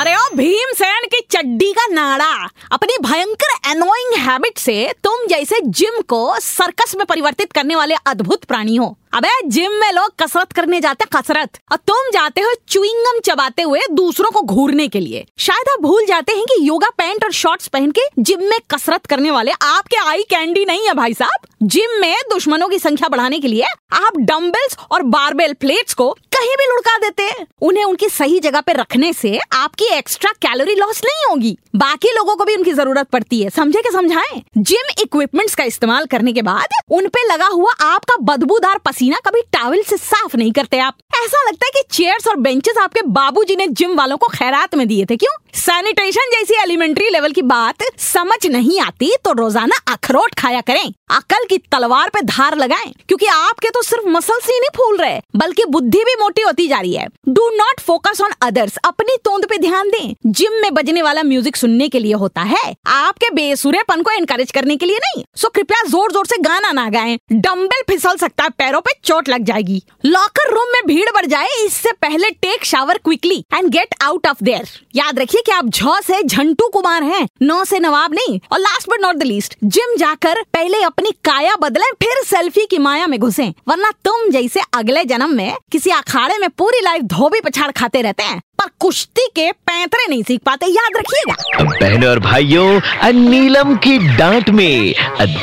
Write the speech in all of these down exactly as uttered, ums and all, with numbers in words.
अरे ओ भीमसेन की चड्डी का नाड़ा, अपनी भयंकर एनोइंग हैबिट से तुम जैसे जिम को सर्कस में परिवर्तित करने वाले अद्भुत प्राणी हो। अबे जिम में लोग कसरत करने जाते कसरत और तुम जाते हो च्युइंगम चबाते हुए दूसरों को घूरने के लिए। शायद आप भूल जाते हैं कि योगा पैंट और शॉर्ट्स पहन के जिम में कसरत करने वाले आपके आई कैंडी नहीं है भाई साहब। जिम में दुश्मनों की संख्या बढ़ाने के लिए आप डम्बल्स और बारबेल प्लेट्स को कहीं भी लुढ़का देते हैं। उन्हें उनकी सही जगह पे रखने से आपकी एक्स्ट्रा कैलोरी लॉस नहीं होगी, बाकी लोगों को भी उनकी जरूरत पड़ती है। समझे के समझाएं। जिम इक्विपमेंट्स का इस्तेमाल करने के बाद उन पे लगा हुआ आपका बदबूदार पसीना कभी टॉवल से साफ नहीं करते आप। ऐसा लगता है कि चेयर्स और बेंचेस आपके बाबूजी ने जिम वालों को खैरात में दिए थे। क्यों? सैनिटेशन जैसी एलिमेंट्री लेवल की बात समझ नहीं आती तो रोजाना अखरोट खाया करें। अकल की तलवार पे धार लगाएं, क्योंकि आपके तो सिर्फ मसल्स ही नहीं फूल रहे बल्कि बुद्धि भी मोटी होती जा रही है। Do not focus on others, अपनी तोंद पे ध्यान दें। जिम में बजने वाला म्यूजिक सुनने के लिए होता है, आपके बेसुरेपन को एनकरेज करने के लिए नहीं। सो कृपया जोर जोर से गाना ना गाएं, डम्बल फिसल सकता है, पैरों पे चोट लग जाएगी। लॉकर रूम में भीड़ बढ़ जाए इससे पहले take shower quickly and get out of there. याद रखिए कि आप झ से झंटू कुमार हैं, नौ से नवाब नहीं। और last but not the least, gym जाकर पहले अपनी काया बदलें फिर सेल्फी की माया में घुसें, वरना तुम जैसे अगले जन्म में किसी अखाड़े में पूरी लाइफ धोबी पछाड़ खाते रहते हैं पर कुश्ती के पैंतरे नहीं सीख पाते। याद रखिएगा बहनों और भाइयों, नीलम की डांट में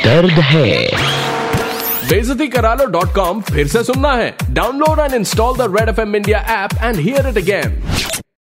दर्द है। बेजती करालो डॉट कॉम फिर से सुनना है। Download and install the red F M India app and hear it again.